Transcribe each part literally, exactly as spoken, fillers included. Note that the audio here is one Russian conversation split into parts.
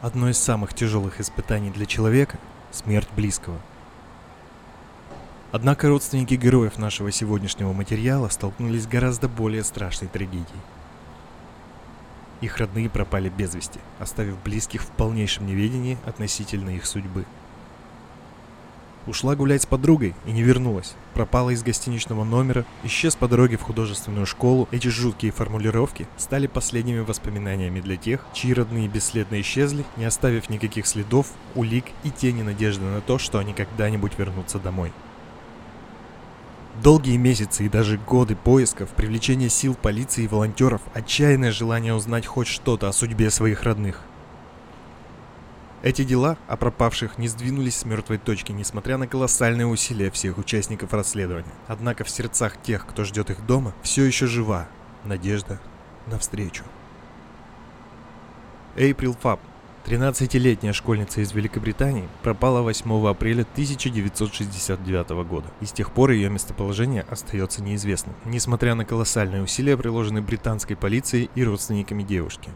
Одно из самых тяжелых испытаний для человека – смерть близкого. Однако родственники героев нашего сегодняшнего материала столкнулись с гораздо более страшной трагедией. Их родные пропали без вести, оставив близких в полнейшем неведении относительно их судьбы. Ушла гулять с подругой и не вернулась, пропала из гостиничного номера, исчез по дороге в художественную школу. Эти жуткие формулировки стали последними воспоминаниями для тех, чьи родные бесследно исчезли, не оставив никаких следов, улик и тени надежды на то, что они когда-нибудь вернутся домой. Долгие месяцы и даже годы поисков, привлечение сил полиции и волонтеров, отчаянное желание узнать хоть что-то о судьбе своих родных. Эти дела о пропавших не сдвинулись с мертвой точки, несмотря на колоссальные усилия всех участников расследования. Однако в сердцах тех, кто ждет их дома, все еще жива надежда на встречу. Эйприл Фабб, тринадцатилетняя школьница из Великобритании, пропала восьмого апреля тысяча девятьсот шестьдесят девятого года, и с тех пор ее местоположение остается неизвестным, несмотря на колоссальные усилия, приложенные британской полицией и родственниками девушки.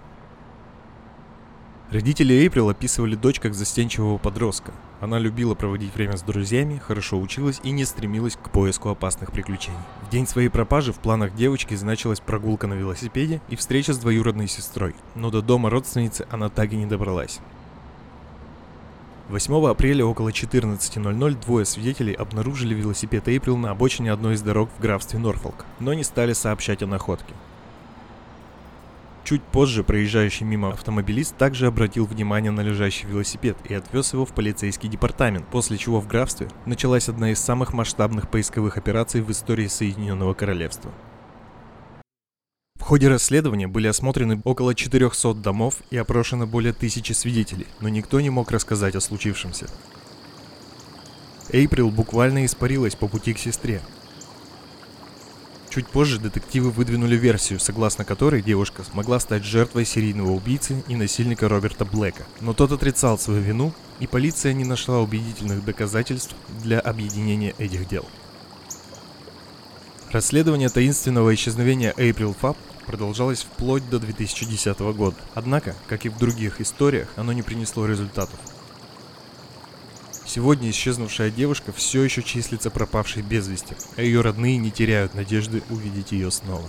Родители Эйприл описывали дочь как застенчивого подростка. Она любила проводить время с друзьями, хорошо училась и не стремилась к поиску опасных приключений. В день своей пропажи в планах девочки значилась прогулка на велосипеде и встреча с двоюродной сестрой, но до дома родственницы она так и не добралась. восьмого апреля около четырнадцати ноль-ноль двое свидетелей обнаружили велосипед Эйприл на обочине одной из дорог в графстве Норфолк, но не стали сообщать о находке. Чуть позже проезжающий мимо автомобилист также обратил внимание на лежащий велосипед и отвез его в полицейский департамент, после чего в графстве началась одна из самых масштабных поисковых операций в истории Соединенного Королевства. В ходе расследования были осмотрены около четырёхсот домов и опрошено более тысячи свидетелей, но никто не мог рассказать о случившемся. Эйприл буквально испарилась по пути к сестре. Чуть позже детективы выдвинули версию, согласно которой девушка смогла стать жертвой серийного убийцы и насильника Роберта Блэка, но тот отрицал свою вину, и полиция не нашла убедительных доказательств для объединения этих дел. Расследование таинственного исчезновения Эйприл Фабб продолжалось вплоть до две тысячи десятого года, однако, как и в других историях, оно не принесло результатов. Сегодня исчезнувшая девушка все еще числится пропавшей без вести, а ее родные не теряют надежды увидеть ее снова.